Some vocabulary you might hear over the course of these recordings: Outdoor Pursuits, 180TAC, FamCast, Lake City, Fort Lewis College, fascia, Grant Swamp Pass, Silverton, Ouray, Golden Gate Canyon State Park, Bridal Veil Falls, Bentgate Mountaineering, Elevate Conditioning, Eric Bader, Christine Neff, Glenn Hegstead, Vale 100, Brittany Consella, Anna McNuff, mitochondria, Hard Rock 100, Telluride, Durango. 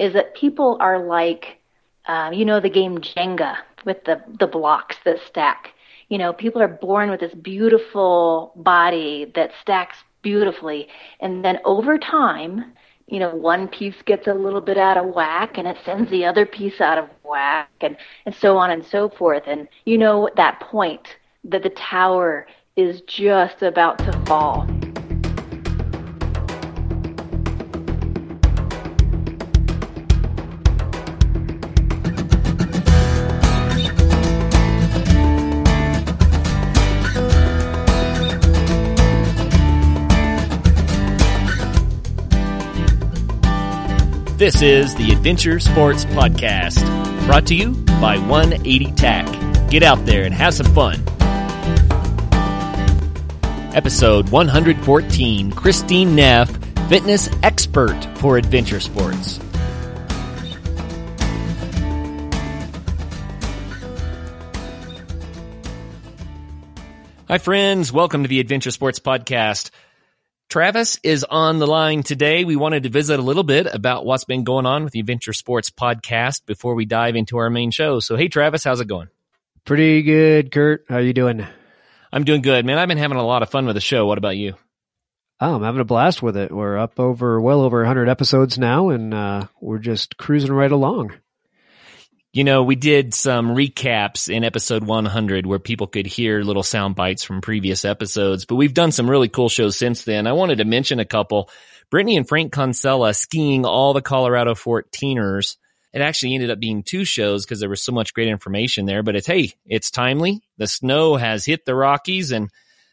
is that people are like, the game Jenga with the blocks that stack. You know, people are born with this beautiful body that stacks beautifully. And then over time, one piece gets a little bit out of whack and it sends the other piece out of whack and so on and so forth. And you know at that point that the tower is just about to fall. This is the Adventure Sports Podcast, brought to you by 180TAC. Get out there and have some fun. Episode 114, Christine Neff, fitness expert for adventure sports. Hi friends, welcome to the Adventure Sports Podcast. Travis is on the line today. We wanted to visit a little bit about what's been going on with the Adventure Sports Podcast before we dive into our main show. So, hey, Travis, how's it going? Pretty good, Kurt. How are you doing? I'm doing good, man. I've been having a lot of fun with the show. What about you? Oh, I'm having a blast with it. We're up over, well over 100 episodes now, and we're just cruising right along. You know, we did some recaps in episode 100 where people could hear little sound bites from previous episodes, but we've done some really cool shows since then. I wanted to mention a couple. Brittany and Frank Consella skiing all the Colorado 14ers. It actually ended up being two shows because there was so much great information there, but it's timely. The snow has hit the Rockies, and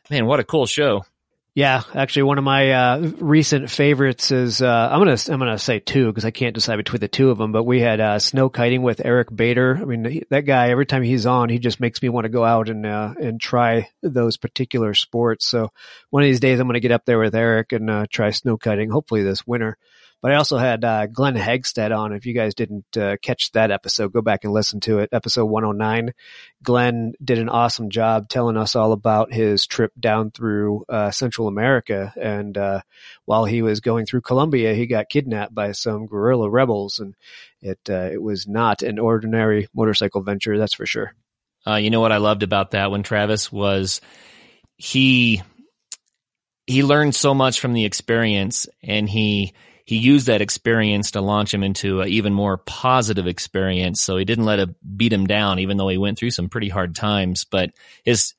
man, what a cool show. Yeah, actually one of my recent favorites is, I'm gonna say two because I can't decide between the two of them, but we had snow kiting with Eric Bader. I mean, that guy, every time he's on, he just makes me want to go out and try those particular sports. So one of these days I'm going to get up there with Eric and try snow kiting, hopefully this winter. But I also had Glenn Hegstead on. If you guys didn't catch that episode, go back and listen to it. Episode 109. Glenn did an awesome job telling us all about his trip down through Central America. And while he was going through Colombia, he got kidnapped by some guerrilla rebels. And it was not an ordinary motorcycle venture, that's for sure. You know what I loved about that one, Travis, was he learned so much from the experience, and he used that experience to launch him into an even more positive experience. So he didn't let it beat him down, even though he went through some pretty hard times. But his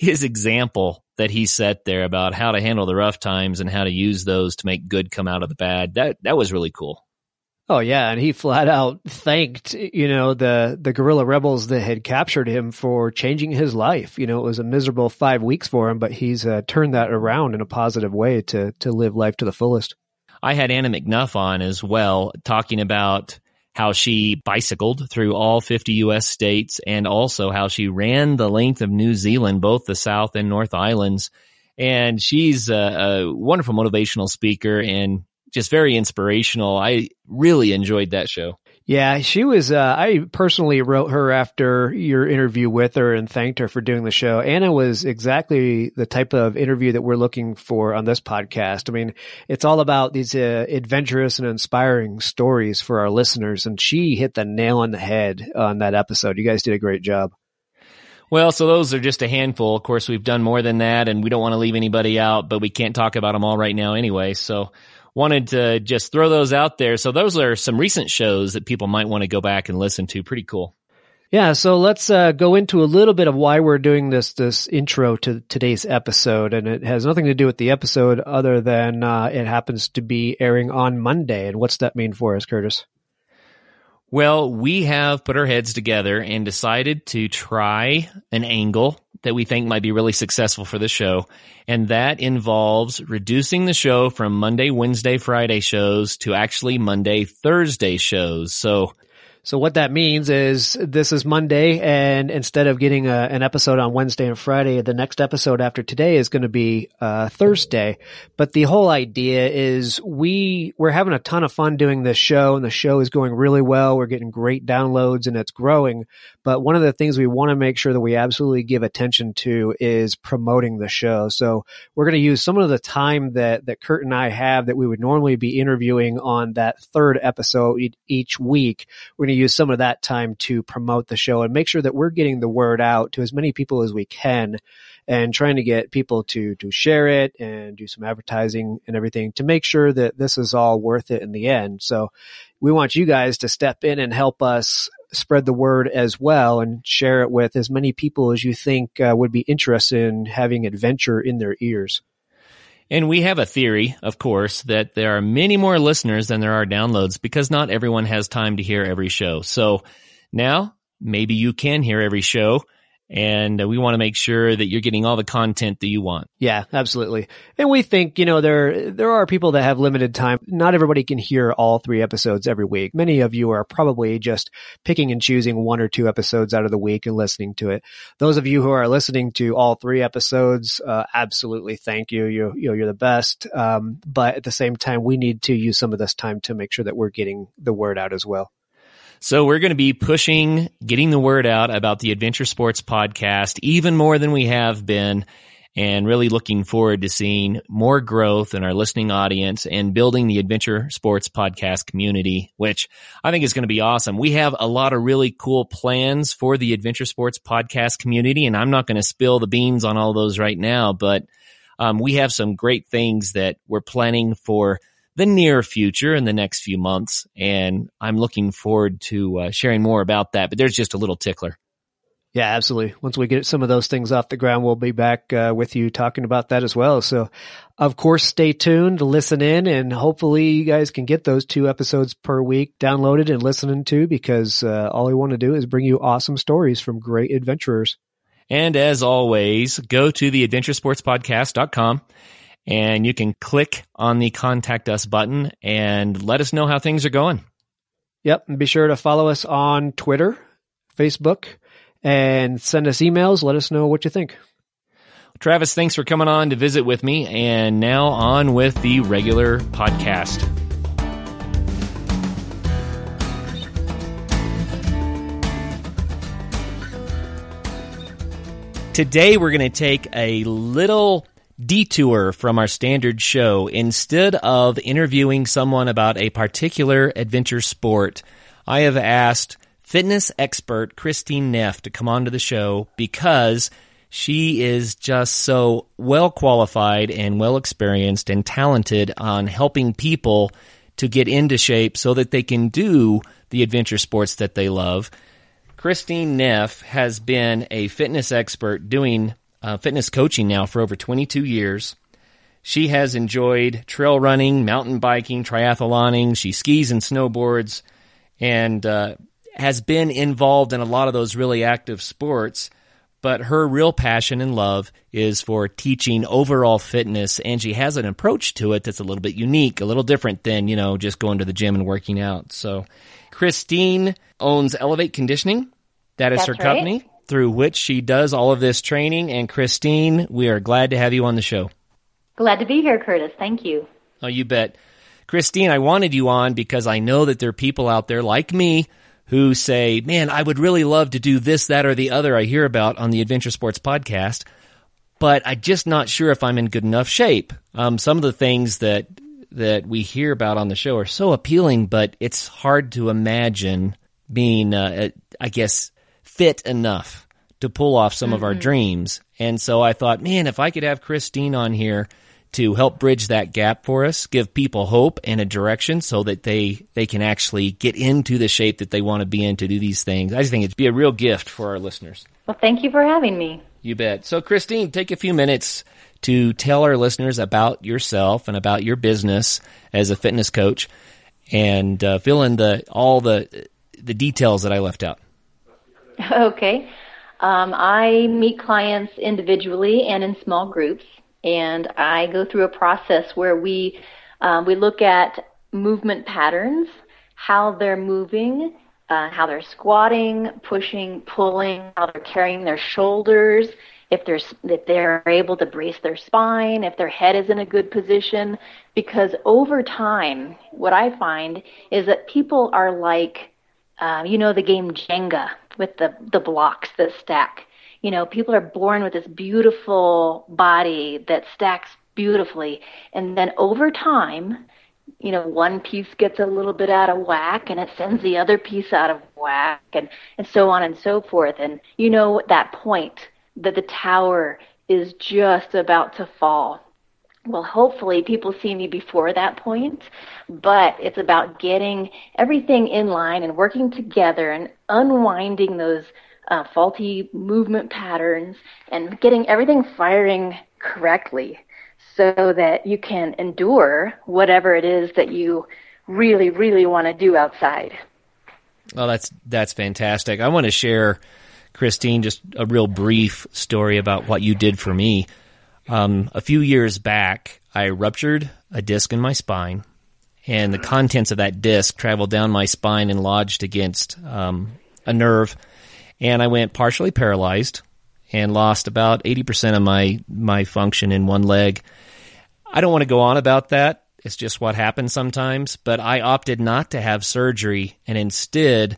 example that he set there about how to handle the rough times and how to use those to make good come out of the bad, that was really cool. Oh yeah, and he flat out thanked, the guerrilla rebels that had captured him for changing his life. It was a miserable 5 weeks for him, but he's turned that around in a positive way to live life to the fullest. I had Anna McNuff on as well, talking about how she bicycled through all 50 U.S. states, and also how she ran the length of New Zealand, both the South and North Islands. And she's a wonderful motivational speaker and just very inspirational. I really enjoyed that show. Yeah, she was, I personally wrote her after your interview with her and thanked her for doing the show. Anna was exactly the type of interview that we're looking for on this podcast. I mean, it's all about these adventurous and inspiring stories for our listeners. And she hit the nail on the head on that episode. You guys did a great job. Well, so those are just a handful. Of course, we've done more than that, and we don't want to leave anybody out, but we can't talk about them all right now anyway. So wanted to just throw those out there. So those are some recent shows that people might want to go back and listen to. Pretty cool. Yeah, so let's go into a little bit of why we're doing this intro to today's episode. And it has nothing to do with the episode other than it happens to be airing on Monday. And what's that mean for us, Curtis? Well, we have put our heads together and decided to try an angle that we think might be really successful for the show. And that involves reducing the show from Monday, Wednesday, Friday shows to actually Monday, Thursday shows. So So what that means is this is Monday, and instead of getting an episode on Wednesday and Friday, the next episode after today is going to be Thursday. But the whole idea is we're having a ton of fun doing this show, and the show is going really well. We're getting great downloads, and it's growing. But one of the things we want to make sure that we absolutely give attention to is promoting the show. So we're going to use some of the time that Kurt and I have that we would normally be interviewing on that third episode each week. We're going to use some of that time to promote the show and make sure that we're getting the word out to as many people as we can, and trying to get people to share it and do some advertising and everything to make sure that this is all worth it in the end. So we want you guys to step in and help us spread the word as well, and share it with as many people as you think would be interested in having adventure in their ears. And we have a theory, of course, that there are many more listeners than there are downloads, because not everyone has time to hear every show. So now maybe you can hear every show, and we want to make sure that you're getting all the content that you want. Yeah, absolutely. And we think, there are people that have limited time. Not everybody can hear all three episodes every week. Many of you are probably just picking and choosing one or two episodes out of the week and listening to it. Those of you who are listening to all three episodes, absolutely, thank you. You're the best. But at the same time, we need to use some of this time to make sure that we're getting the word out as well. So we're going to be pushing, getting the word out about the Adventure Sports Podcast even more than we have been, and really looking forward to seeing more growth in our listening audience and building the Adventure Sports Podcast community, which I think is going to be awesome. We have a lot of really cool plans for the Adventure Sports Podcast community, and I'm not going to spill the beans on all those right now, but we have some great things that we're planning for the near future in the next few months. And I'm looking forward to sharing more about that, but there's just a little tickler. Yeah, absolutely. Once we get some of those things off the ground, we'll be back with you talking about that as well. So of course, stay tuned, listen in, and hopefully you guys can get those two episodes per week downloaded and listening to, because all we want to do is bring you awesome stories from great adventurers. And as always, go to the adventuresportspodcast.com. And you can click on the Contact Us button and let us know how things are going. Yep. And be sure to follow us on Twitter, Facebook, and send us emails. Let us know what you think. Travis, thanks for coming on to visit with me. And now on with the regular podcast. Today, we're going to take a little detour from our standard show. Instead of interviewing someone about a particular adventure sport, I have asked fitness expert Christine Neff to come onto the show, because she is just so well qualified and well experienced and talented on helping people to get into shape so that they can do the adventure sports that they love. Christine Neff has been a fitness expert doing fitness coaching now for over 22 years. She has enjoyed trail running, mountain biking, triathloning. She skis and snowboards, and has been involved in a lot of those really active sports. But her real passion and love is for teaching overall fitness, and she has an approach to it that's a little bit unique, a little different than, just going to the gym and working out. So Christine owns Elevate Conditioning. That is her company. Right. Through which she does all of this training. And Christine, we are glad to have you on the show. Glad to be here, Curtis. Thank you. Oh, you bet. Christine, I wanted you on because I know that there are people out there like me who say, man, I would really love to do this, that, or the other I hear about on the Adventure Sports Podcast, but I'm just not sure if I'm in good enough shape. Some of the things that we hear about on the show are so appealing, but it's hard to imagine being, fit enough to pull off some of our dreams. And so I thought, man, if I could have Christine on here to help bridge that gap for us, give people hope and a direction so that they can actually get into the shape that they want to be in to do these things. I just think it'd be a real gift for our listeners. Well, thank you for having me. You bet. So Christine, take a few minutes to tell our listeners about yourself and about your business as a fitness coach, and fill in all the details that I left out. Okay. I meet clients individually and in small groups, and I go through a process where we look at movement patterns, how they're moving, how they're squatting, pushing, pulling, how they're carrying their shoulders, if they're able to brace their spine, if their head is in a good position. Because over time, what I find is that people are like, the game Jenga with the blocks that stack. You know, people are born with this beautiful body that stacks beautifully. And then over time, you know, one piece gets a little bit out of whack and it sends the other piece out of whack and so on and so forth. And you know, at that point that the tower is just about to fall. Well, hopefully people see me before that point, but it's about getting everything in line and working together and unwinding those faulty movement patterns and getting everything firing correctly so that you can endure whatever it is that you really, really want to do outside. Well, that's fantastic. I want to share, Christine, just a real brief story about what you did for me. A few years back, I ruptured a disc in my spine, and the contents of that disc traveled down my spine and lodged against a nerve, and I went partially paralyzed and lost about 80% of my function in one leg. I don't want to go on about that. It's just what happens sometimes, but I opted not to have surgery, and instead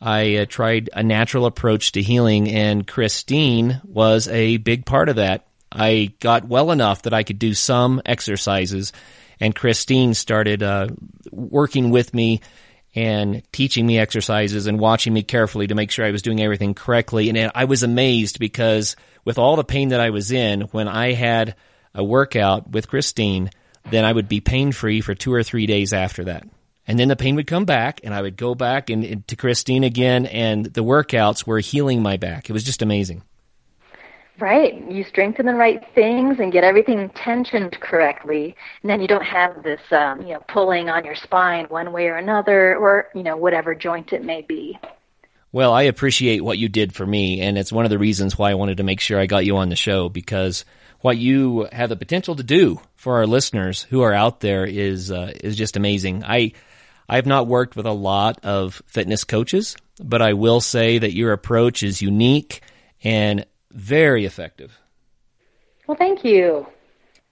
I tried a natural approach to healing, and Christine was a big part of that. I got well enough that I could do some exercises, and Christine started working with me and teaching me exercises and watching me carefully to make sure I was doing everything correctly. And I was amazed because with all the pain that I was in, when I had a workout with Christine, then I would be pain-free for 2 or 3 days after that. And then the pain would come back, and I would go back and to Christine again, and the workouts were healing my back. It was just amazing. Right. You strengthen the right things and get everything tensioned correctly, and then you don't have this, pulling on your spine one way or another or, whatever joint it may be. Well, I appreciate what you did for me, and it's one of the reasons why I wanted to make sure I got you on the show, because what you have the potential to do for our listeners who are out there is just amazing. I have not worked with a lot of fitness coaches, but I will say that your approach is unique and very effective. Well, thank you.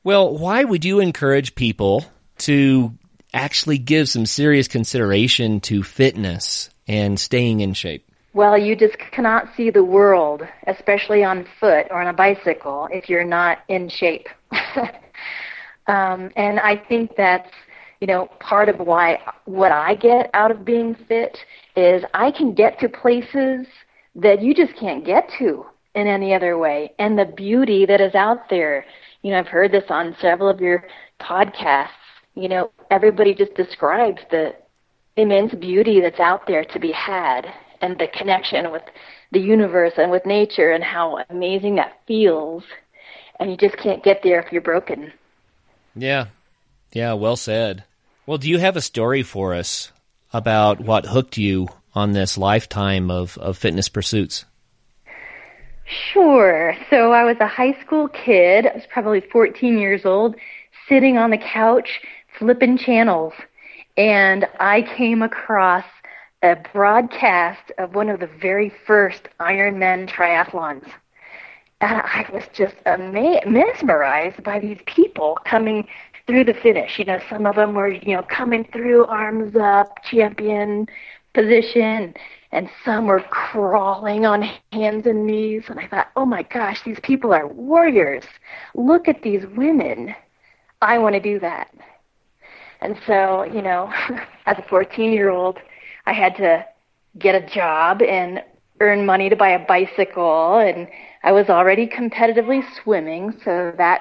Well, why would you encourage people to actually give some serious consideration to fitness and staying in shape? Well, you just cannot see the world, especially on foot or on a bicycle, if you're not in shape. And I think that's, part of why what I get out of being fit is I can get to places that you just can't get to in any other way, and the beauty that is out there. I've heard this on several of your podcasts. Everybody just describes the immense beauty that's out there to be had, and the connection with the universe and with nature, and how amazing that feels. And you just can't get there if you're broken. Yeah, well said. Well, do you have a story for us about what hooked you on this lifetime of fitness pursuits? Sure. So I was a high school kid. I was probably 14 years old, sitting on the couch, flipping channels. And I came across a broadcast of one of the very first Ironman triathlons. And I was just mesmerized by these people coming through the finish. Some of them were, coming through arms up, champion position, and some were crawling on hands and knees. And I thought, oh my gosh, these people are warriors. Look at these women. I want to do that. And so, as a 14-year-old, I had to get a job and earn money to buy a bicycle. And I was already competitively swimming, so that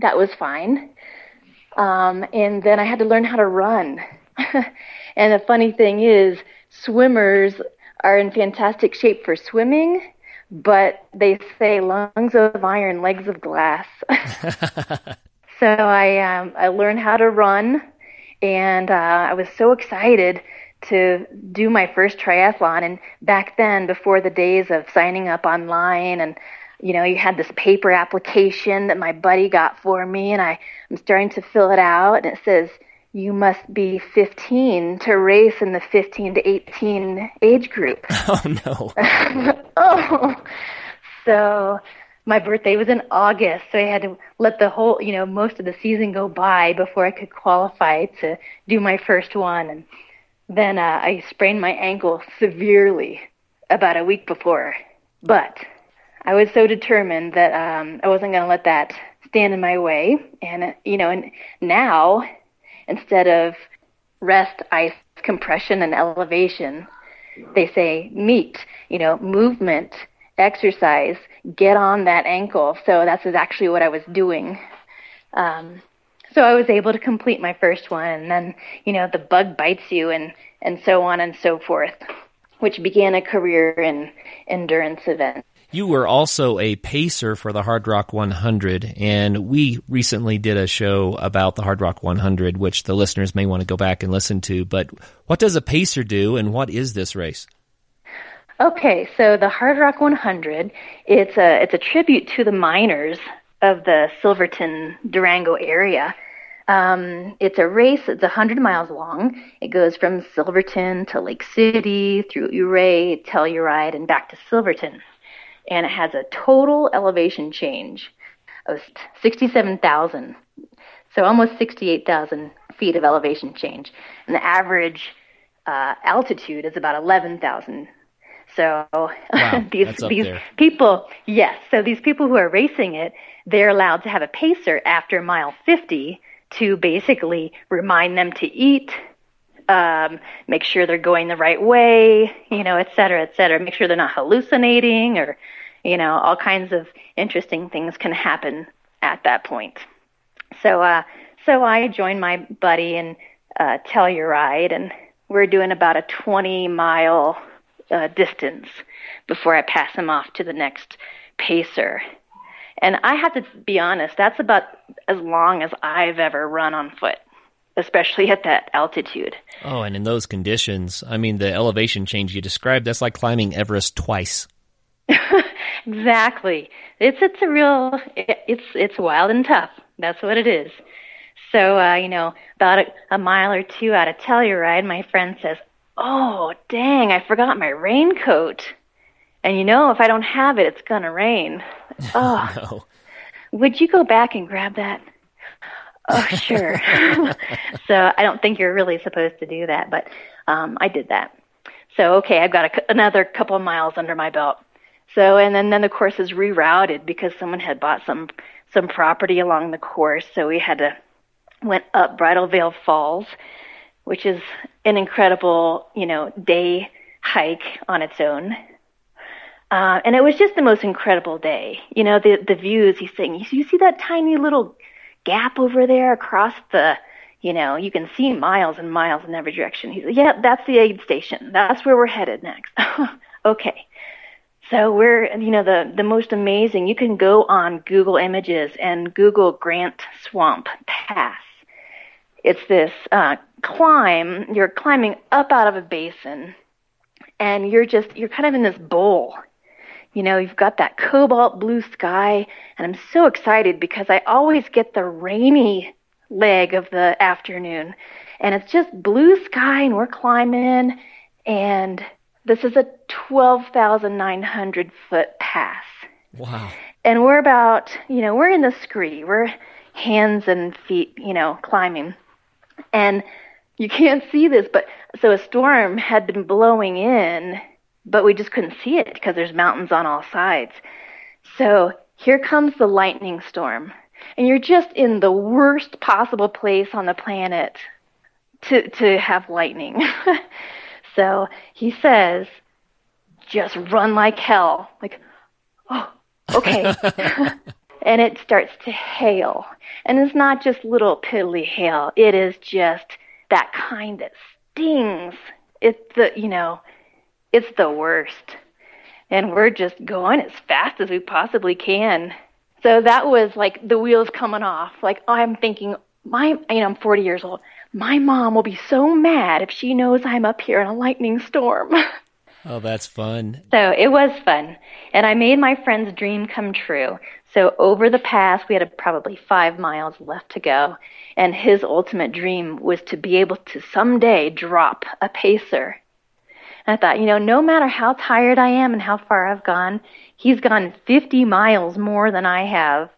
was fine. And then I had to learn how to run. And the funny thing is, swimmers are in fantastic shape for swimming, but they say lungs of iron, legs of glass. So I learned how to run, and I was so excited to do my first triathlon. And back then, before the days of signing up online, and you had this paper application that my buddy got for me, and I'm starting to fill it out, and it says, you must be 15 to race in the 15 to 18 age group. Oh, no. Oh, so my birthday was in August, so I had to let the whole, you know, most of the season go by before I could qualify to do my first one. And then I sprained my ankle severely about a week before. But I was so determined that I wasn't going to let that stand in my way. And, you know, and now, instead of rest, ice, compression, and elevation, they say meet, you know, movement, exercise, get on that ankle. So that's actually what I was doing. So I was able to complete my first one. And then, you know, the bug bites you and so on and so forth, which began a career in endurance events. You were also a pacer for the Hard Rock 100, and we recently did a show about the Hard Rock 100, which the listeners may want to go back and listen to. But what does a pacer do, and what is this race? Okay, so the Hard Rock 100, it's a tribute to the miners of the Silverton, Durango area. It's a race. It's 100 miles long. It goes from Silverton to Lake City, through Ouray, Telluride, and back to Silverton. And it has a total elevation change of 67,000, so almost 68,000 feet of elevation change. And the average altitude is about 11,000. So wow, these people, yes, so these people who are racing it, they're allowed to have a pacer after mile 50 to basically remind them to eat, make sure they're going the right way, you know, et cetera, et cetera. Make sure they're not hallucinating, or, you know, all kinds of interesting things can happen at that point. So, so I joined my buddy in Telluride, and we're doing about a 20-mile distance before I pass him off to the next pacer. And I have to be honest, that's about as long as I've ever run on foot, especially at that altitude. Oh, and in those conditions, I mean, the elevation change you described, that's like climbing Everest twice. Exactly. It's a real, it's wild and tough. That's what it is. So, you know, about a mile or two out of Telluride, my friend says, "Oh, dang, I forgot my raincoat. And you know, if I don't have it, it's going to rain." Oh, no. Would you go back and grab that? Oh, sure. So I don't think you're really supposed to do that, but I did that. So, okay, I've got another couple of miles under my belt. So, and then the course is rerouted because someone had bought some property along the course. So we had to went up Bridal Veil Falls, which is an incredible, you know, day hike on its own. And it was just the most incredible day. You know, the views, he's saying, "You see that tiny little gap over there across the, you know, you can see miles and miles in every direction." He's like, "Yeah, that's the aid station. That's where we're headed next." Okay. So we're, you know, the most amazing, you can go on Google Images and Google Grant Swamp Pass. It's this climb, you're climbing up out of a basin, and you're kind of in this bowl. You know, you've got that cobalt blue sky, and I'm so excited because I always get the rainy leg of the afternoon, and it's just blue sky, and we're climbing, and this is a 12,900-foot pass. Wow. And we're about, you know, we're in the scree. We're hands and feet, you know, climbing, and you can't see this, but so a storm had been blowing in, but we just couldn't see it because there's mountains on all sides. So here comes the lightning storm, and you're just in the worst possible place on the planet to have lightning. So he says, "Just run like hell." Like, oh, okay. And it starts to hail. And it's not just little piddly hail. It is just that kind that stings. It's the, you know, it's the worst. And we're just going as fast as we possibly can. So that was like the wheels coming off. Like, I'm thinking, I'm 40 years old. My mom will be so mad if she knows I'm up here in a lightning storm. Oh, that's fun. So it was fun. And I made my friend's dream come true. So over the pass, we had probably 5 miles left to go. And his ultimate dream was to be able to someday drop a pacer. And I thought, you know, no matter how tired I am and how far I've gone, he's gone 50 miles more than I have.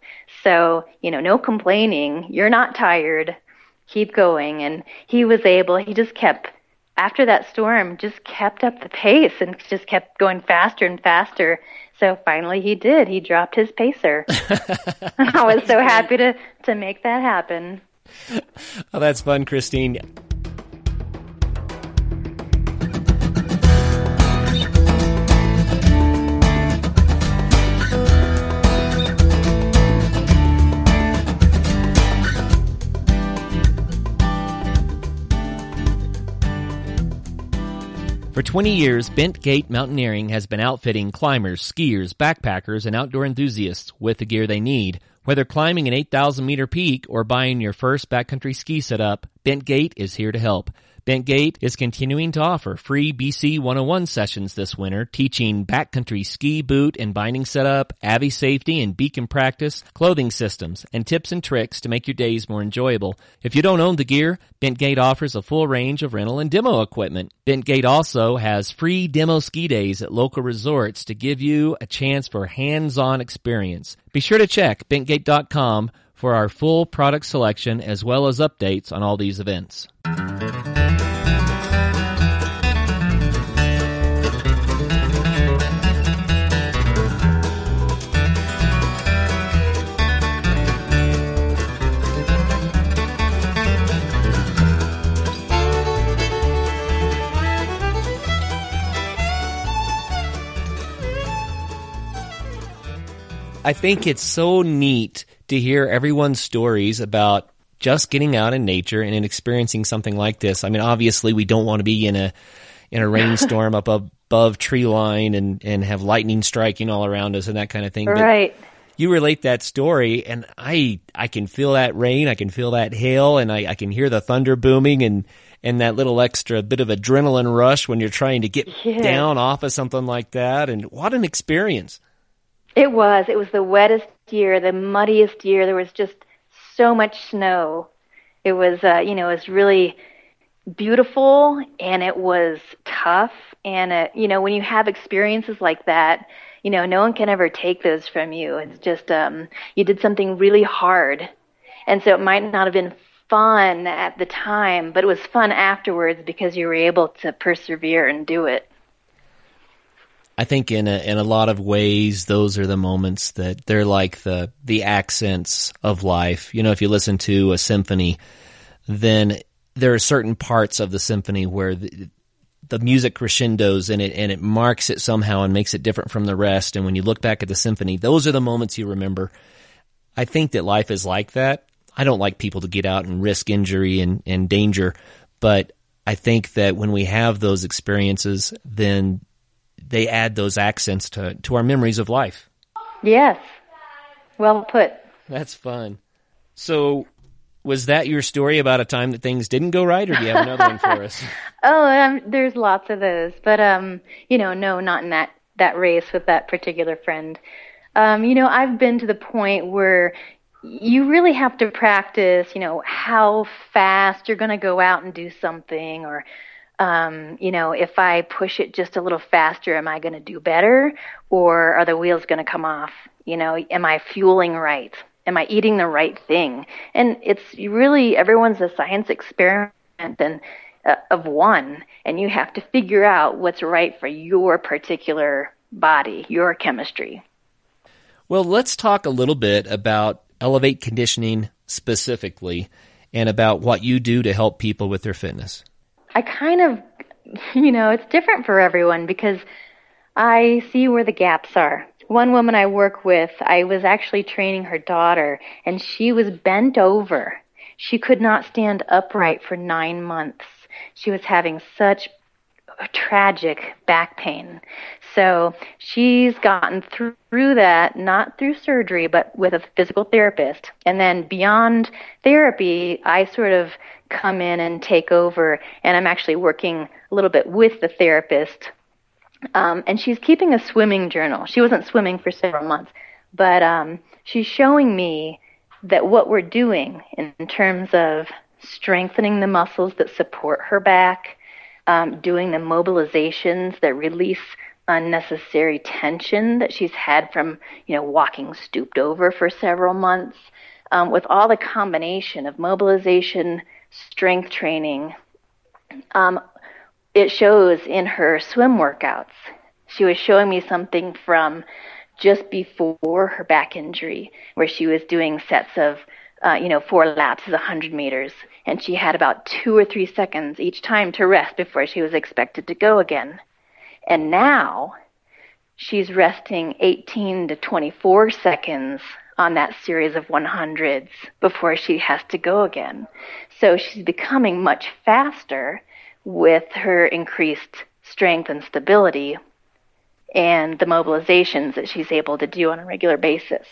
So, you know, no complaining. You're not tired. Keep going. And he was able, he just kept, after that storm, just kept up the pace and just kept going faster and faster. So finally he did. He dropped his pacer. I was so happy to make that happen. Oh, that's fun, Christine. For 20 years, Bentgate Mountaineering has been outfitting climbers, skiers, backpackers, and outdoor enthusiasts with the gear they need. Whether climbing an 8,000-meter peak or buying your first backcountry ski setup, Bentgate is here to help. Bentgate is continuing to offer free BC 101 sessions this winter, teaching backcountry ski, boot, and binding setup, avy safety and beacon practice, clothing systems, and tips and tricks to make your days more enjoyable. If you don't own the gear, Bentgate offers a full range of rental and demo equipment. Bentgate also has free demo ski days at local resorts to give you a chance for hands-on experience. Be sure to check bentgate.com for our full product selection as well as updates on all these events. I think it's so neat to hear everyone's stories about just getting out in nature and experiencing something like this. I mean, obviously, we don't want to be in a rainstorm up above tree line and have lightning striking all around us and that kind of thing. Right. But you relate that story, and I can feel that rain, I can feel that hail, and I can hear the thunder booming and that little extra bit of adrenaline rush when you're trying to get down off of something like that. And what an experience. It was. It was the wettest year, the muddiest year. There was just so much snow. It was, it was really beautiful, and it was tough. And, when you have experiences like that, you know, no one can ever take those from you. It's just you did something really hard. And so it might not have been fun at the time, but it was fun afterwards because you were able to persevere and do it. I think in a lot of ways, those are the moments that they're like the accents of life. You know, if you listen to a symphony, then there are certain parts of the symphony where the music crescendos in it and it marks it somehow and makes it different from the rest. And when you look back at the symphony, those are the moments you remember. I think that life is like that. I don't like people to get out and risk injury and danger, but I think that when we have those experiences, then they add those accents to our memories of life. Yes. Well put. That's fun. So was that your story about a time that things didn't go right, or do you have another one for us? Oh, there's lots of those. But, no, not in that race with that particular friend. I've been to the point where you really have to practice, how fast you're going to go out and do something, or if I push it just a little faster, am I going to do better, or are the wheels going to come off? Am I fueling right? Am I eating the right thing? And it's really, everyone's a science experiment and of one, and you have to figure out what's right for your particular body, your chemistry. Well, let's talk a little bit about Elevate Conditioning specifically and about what you do to help people with their fitness. I kind of, it's different for everyone because I see where the gaps are. One woman I work with, I was actually training her daughter, and she was bent over. She could not stand upright for 9 months. She was having such tragic back pain. So she's gotten through that, not through surgery, but with a physical therapist. And then beyond therapy, I sort of come in and take over, and I'm actually working a little bit with the therapist And she's keeping a swimming journal. She wasn't swimming for several months, but she's showing me that what we're doing in terms of strengthening the muscles that support her back, doing the mobilizations that release unnecessary tension that she's had from, you know, walking stooped over for several months, with all the combination of mobilization, strength training, it shows in her swim workouts. She was showing me something from just before her back injury, where she was doing sets of, 4 laps is 100 meters, and she had about 2 or 3 seconds each time to rest before she was expected to go again. And now she's resting 18 to 24 seconds on that series of 100s before she has to go again. So she's becoming much faster with her increased strength and stability and the mobilizations that she's able to do on a regular basis.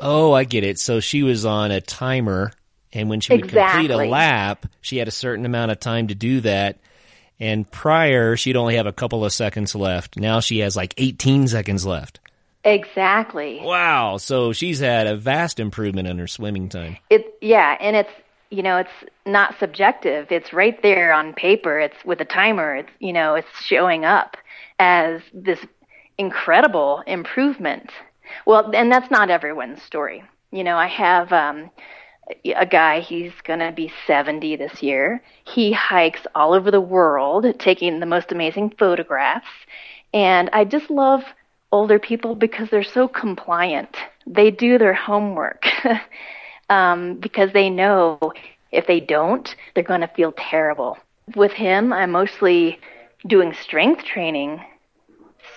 Oh, I get it. So she was on a timer, and when she would complete a lap, she had a certain amount of time to do that. And prior, she'd only have a couple of seconds left. Now she has like 18 seconds left. Exactly. Wow. So she's had a vast improvement in her swimming time. And it's, you know, it's not subjective. It's right there on paper. It's with a timer. It's, you know, it's showing up as this incredible improvement. Well, and that's not everyone's story. You know, I have a guy, he's going to be 70 this year. He hikes all over the world, taking the most amazing photographs. And I just love older people because they're so compliant. They do their homework. Because they know if they don't, they're going to feel terrible. With him, I'm mostly doing strength training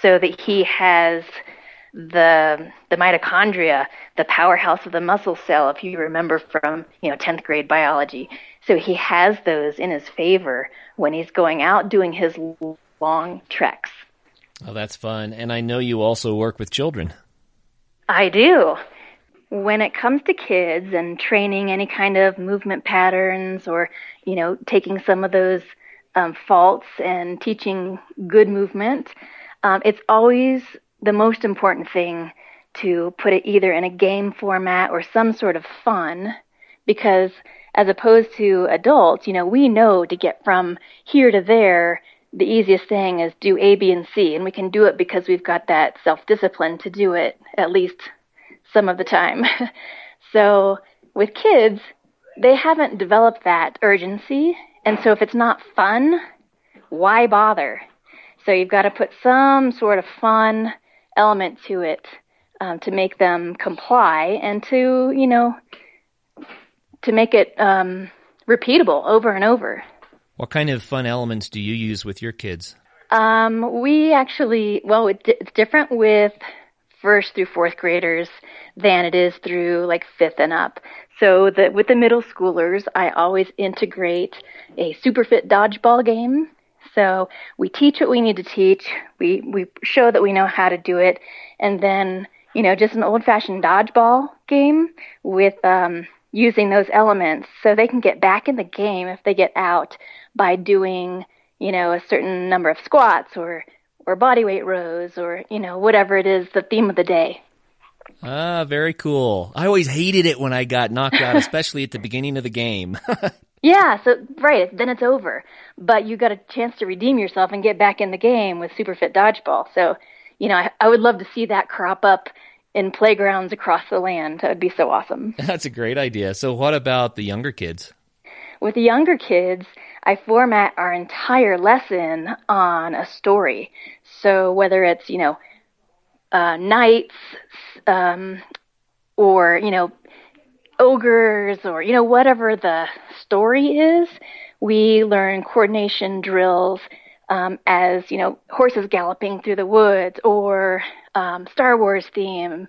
so that he has the mitochondria, the powerhouse of the muscle cell, if you remember from 10th grade biology. So he has those in his favor when he's going out doing his long treks. Oh, that's fun. And I know you also work with children. I do. When it comes to kids and training any kind of movement patterns or, you know, taking some of those faults and teaching good movement, it's always the most important thing to put it either in a game format or some sort of fun, because as opposed to adults, you know, we know to get from here to there, the easiest thing is do A, B, and C, and we can do it because we've got that self-discipline to do it at least some of the time. So with kids, they haven't developed that urgency. And so if it's not fun, why bother? So you've got to put some sort of fun element to it to make them comply and to, you know, to make it repeatable over and over. What kind of fun elements do you use with your kids? We actually, it's different with 1st through 4th graders than it is through like 5th and up. So with the middle schoolers, I always integrate a Superfit dodgeball game. So we teach what we need to teach. We show that we know how to do it. And then, you know, just an old-fashioned dodgeball game with using those elements so they can get back in the game if they get out by doing, you know, a certain number of squats or bodyweight rows or, you know, whatever it is, the theme of the day. Ah, very cool. I always hated it when I got knocked out, especially at the beginning of the game. Yeah, so, right, then it's over. But you got a chance to redeem yourself and get back in the game with Superfit Dodgeball. So, you know, I would love to see that crop up in playgrounds across the land. That would be so awesome. That's a great idea. So what about the younger kids? With the younger kids, I format our entire lesson on a story. So whether it's, you know, knights or, you know, ogres or, you know, whatever the story is, we learn coordination drills as, you know, horses galloping through the woods or Star Wars theme,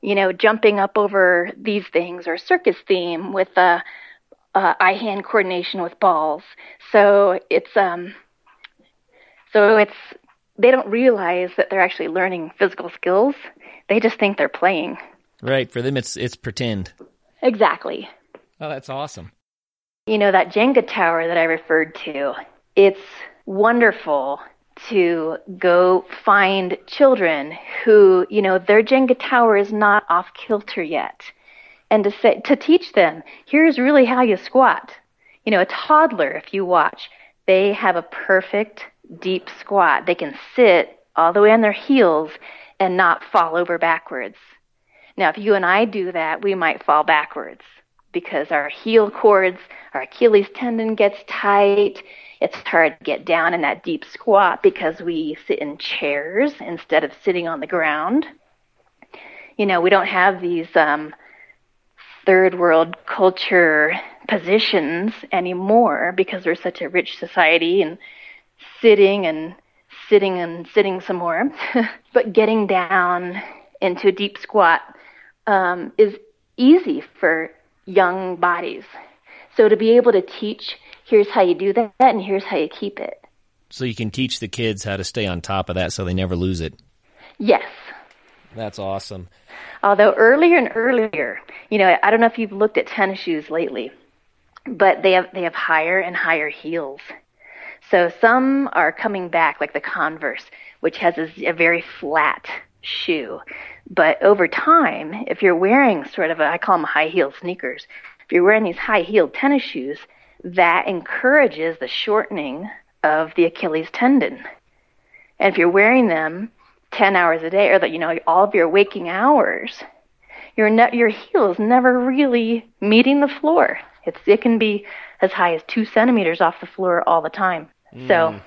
you know, jumping up over these things or circus theme with eye-hand coordination with balls. So it's they don't realize that they're actually learning physical skills. They just think they're playing. Right. For them, it's pretend. Exactly. Oh, that's awesome. You know, that Jenga tower that I referred to, it's wonderful to go find children who, you know, their Jenga tower is not off kilter yet. And to say, to teach them, here's really how you squat. You know, a toddler, if you watch, they have a perfect deep squat. They can sit all the way on their heels and not fall over backwards. Now, if you and I do that, we might fall backwards because our heel cords, our Achilles tendon gets tight. It's hard to get down in that deep squat because we sit in chairs instead of sitting on the ground. You know, we don't have these third world culture positions anymore because we're such a rich society, and sitting some more. But getting down into a deep squat is easy for young bodies. So to be able to teach, here's how you do that and here's how you keep it. So you can teach the kids how to stay on top of that so they never lose it. Yes. That's awesome. Although earlier and earlier, you know, I don't know if you've looked at tennis shoes lately, but they have higher and higher heels. So some are coming back, like the Converse, which has a very flat shoe. But over time, if you're wearing sort of I call them high heel sneakers, if you're wearing these high heeled tennis shoes, that encourages the shortening of the Achilles tendon. And if you're wearing them 10 hours a day, or that, you know, all of your waking hours, your heel is never really meeting the floor. It can be as high as 2 centimeters off the floor all the time. So,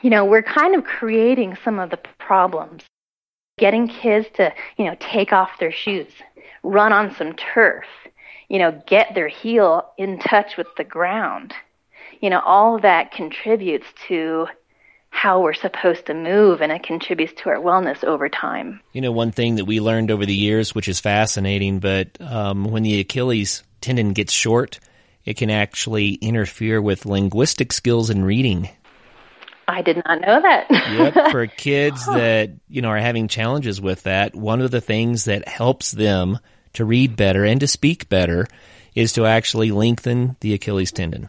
you know, we're kind of creating some of the problems. Getting kids to, you know, take off their shoes, run on some turf, you know, get their heel in touch with the ground. You know, all of that contributes to how we're supposed to move, and it contributes to our wellness over time. You know, one thing that we learned over the years, which is fascinating, but when the Achilles tendon gets short, it can actually interfere with linguistic skills and reading. I did not know that. Yep, for kids that, you know, are having challenges with that, one of the things that helps them to read better and to speak better is to actually lengthen the Achilles tendon.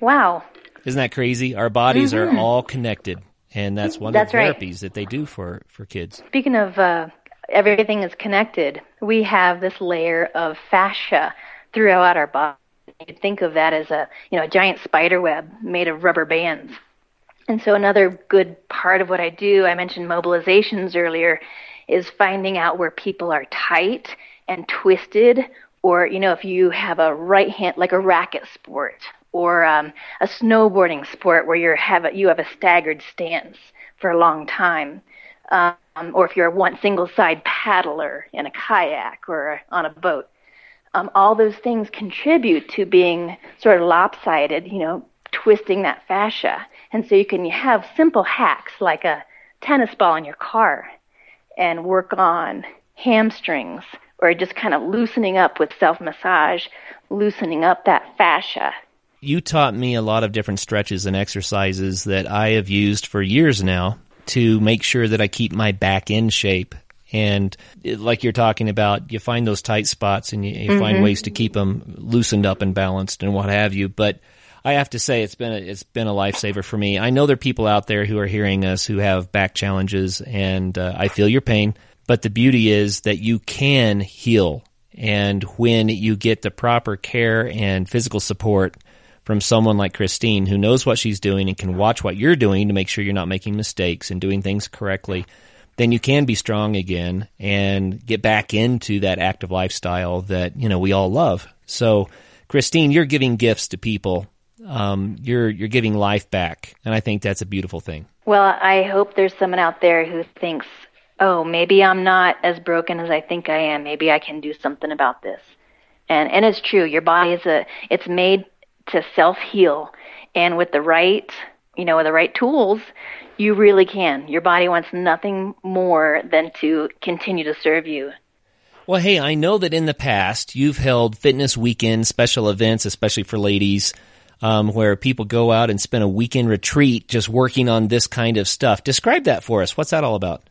Wow. Isn't that crazy? Our bodies are all connected, and that's one of the therapies that they do for kids. Speaking of everything is connected, we have this layer of fascia throughout our body. You could think of that as a giant spider web made of rubber bands. And so another good part of what I do, I mentioned mobilizations earlier, is finding out where people are tight and twisted, or, you know, if you have a right hand, like a racket sport, or a snowboarding sport where you have a staggered stance for a long time, or if you're a one single side paddler in a kayak or on a boat. All those things contribute to being sort of lopsided, you know, twisting that fascia. And so you can have simple hacks like a tennis ball in your car and work on hamstrings, or just kind of loosening up with self-massage, loosening up that fascia. You taught me a lot of different stretches and exercises that I have used for years now to make sure that I keep my back in shape. And like you're talking about, you find those tight spots and you find ways to keep them loosened up and balanced and what have you. But I have to say it's been a lifesaver for me. I know there are people out there who are hearing us who have back challenges, and I feel your pain. But the beauty is that you can heal. And when you get the proper care and physical support from someone like Christine, who knows what she's doing and can watch what you're doing to make sure you're not making mistakes and doing things correctly, then you can be strong again and get back into that active lifestyle that, you know, we all love. So, Christine, you're giving gifts to people. You're giving life back, and I think that's a beautiful thing. Well, I hope there's someone out there who thinks, oh, maybe I'm not as broken as I think I am. Maybe I can do something about this. And it's true. Your body it's made to self-heal, and with the right, you know, with the right tools, you really can. Your body wants nothing more than to continue to serve you. Well, hey, I know that in the past you've held fitness weekend special events, especially for ladies, where people go out and spend a weekend retreat just working on this kind of stuff. Describe that for us. What's that all about?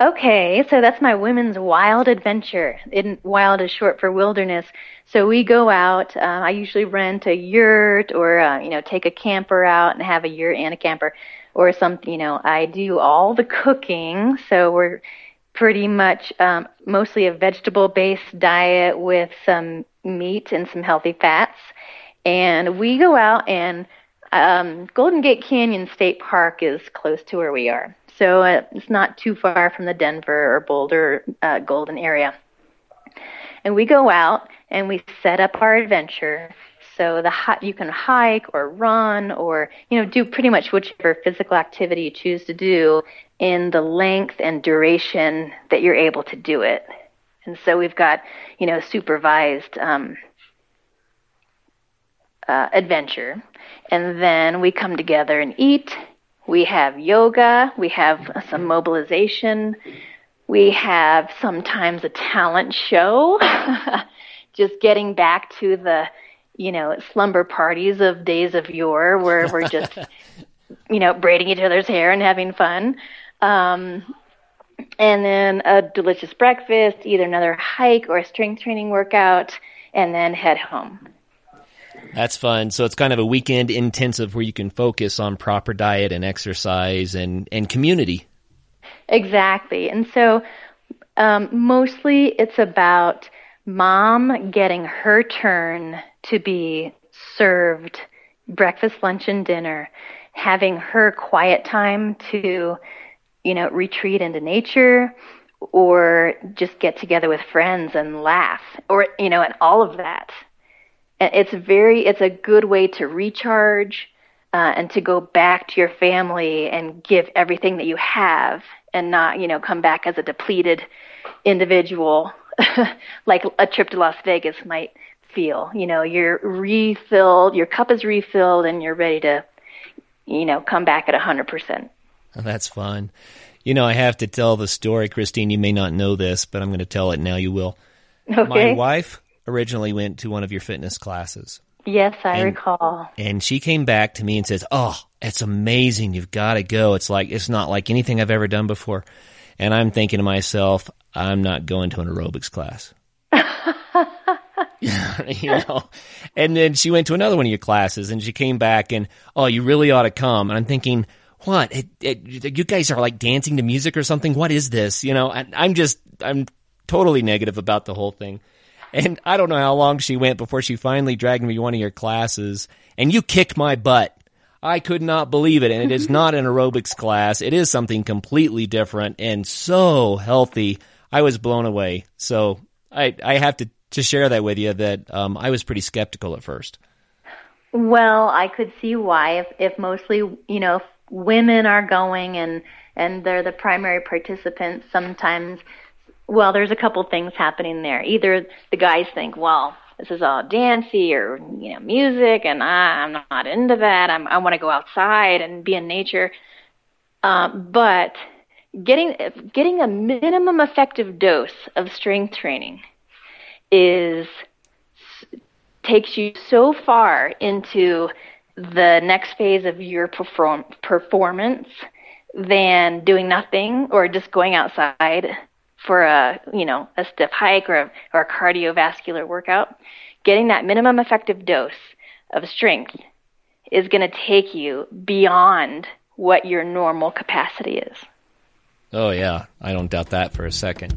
Okay, so that's my women's wild adventure. Wild is short for wilderness. So we go out. I usually rent a yurt or, you know, take a camper out and have a yurt and a camper. or something. You know, I do all the cooking, so we're pretty much mostly a vegetable-based diet with some meat and some healthy fats. And we go out, and Golden Gate Canyon State Park is close to where we are. So it's not too far from the Denver or Boulder Golden area. And we go out, and we set up our adventure. So you can hike or run or, you know, do pretty much whichever physical activity you choose to do in the length and duration that you're able to do it. And so we've got, you know, supervised adventure. And then we come together and eat. We have yoga. We have some mobilization. We have sometimes a talent show. Just getting back to the, you know, slumber parties of days of yore where we're just, you know, braiding each other's hair and having fun. And then a delicious breakfast, either another hike or a strength training workout, and then head home. That's fun. So it's kind of a weekend intensive where you can focus on proper diet and exercise and community. Exactly. And so mostly it's about mom getting her turn to be served breakfast, lunch, and dinner, having her quiet time to, you know, retreat into nature or just get together with friends and laugh or, you know, and all of that. And it's a good way to recharge and to go back to your family and give everything that you have and not, you know, come back as a depleted individual like a trip to Las Vegas might feel. You know, you're refilled, your cup is refilled, and you're ready to, you know, come back at 100%. That's fun. You know, I have to tell the story, Christine. You may not know this, but I'm going to tell it now. You will. Okay. My wife originally went to one of your fitness classes. Yes, I recall. And she came back to me and says, "Oh, it's amazing. You've got to go. It's like, it's not like anything I've ever done before." And I'm thinking to myself, I'm not going to an aerobics class. You know, and then she went to another one of your classes and she came back and, "Oh, you really ought to come." And I'm thinking, what? You guys are like dancing to music or something. What is this? You know, I'm totally negative about the whole thing. And I don't know how long she went before she finally dragged me to one of your classes, and you kicked my butt. I could not believe it. And it is not an aerobics class. It is something completely different and so healthy. I was blown away. So I have to share that with you that I was pretty skeptical at first. Well, I could see why if mostly, you know, women are going and they're the primary participants sometimes. Well, there's a couple things happening there. Either the guys think, well, this is all dancey or, you know, music, and I'm not into that. I want to go outside and be in nature. But getting a minimum effective dose of strength training takes you so far into the next phase of your performance than doing nothing or just going outside for a stiff hike or a cardiovascular workout. Getting that minimum effective dose of strength is going to take you beyond what your normal capacity is. Oh yeah, I don't doubt that for a second.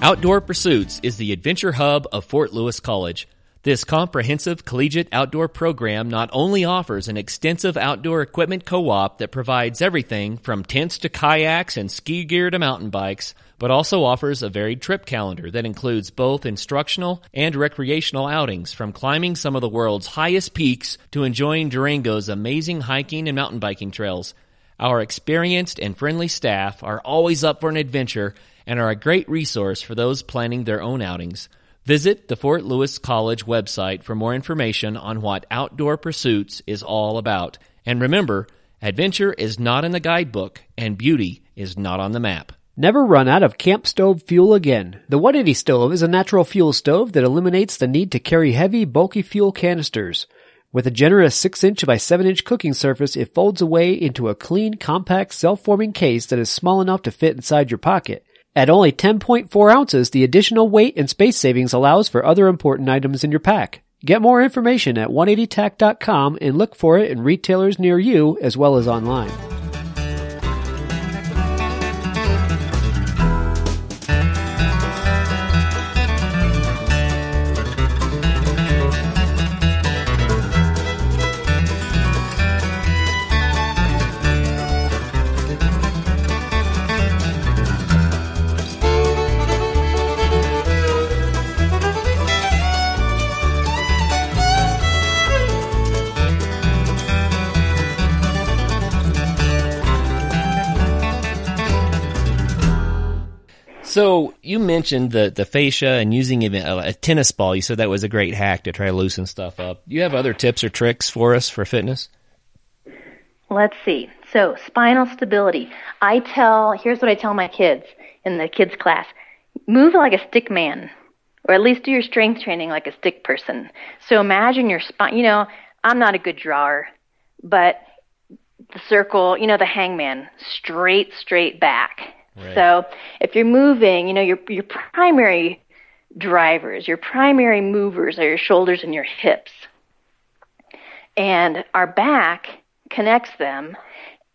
Outdoor Pursuits is the adventure hub of Fort Lewis College. This comprehensive collegiate outdoor program not only offers an extensive outdoor equipment co-op that provides everything from tents to kayaks and ski gear to mountain bikes, but also offers a varied trip calendar that includes both instructional and recreational outings, from climbing some of the world's highest peaks to enjoying Durango's amazing hiking and mountain biking trails. Our experienced and friendly staff are always up for an adventure and are a great resource for those planning their own outings. Visit the Fort Lewis College website for more information on what Outdoor Pursuits is all about. And remember, adventure is not in the guidebook, and beauty is not on the map. Never run out of camp stove fuel again. The 180 stove is a natural fuel stove that eliminates the need to carry heavy, bulky fuel canisters. With a generous 6-inch by 7-inch cooking surface, it folds away into a clean, compact, self-forming case that is small enough to fit inside your pocket. At only 10.4 ounces, the additional weight and space savings allows for other important items in your pack. Get more information at 180TAC.com and look for it in retailers near you as well as online. So you mentioned the fascia and using even a tennis ball. You said that was a great hack to try to loosen stuff up. Do you have other tips or tricks for us for fitness? Let's see. So spinal stability. Here's what I tell my kids in the kids class. Move like a stick man, or at least do your strength training like a stick person. So imagine your spine. You know, I'm not a good drawer, but the circle, you know, the hangman, straight back. Right. So if you're moving, you know, your primary drivers, your primary movers are your shoulders and your hips. And our back connects them,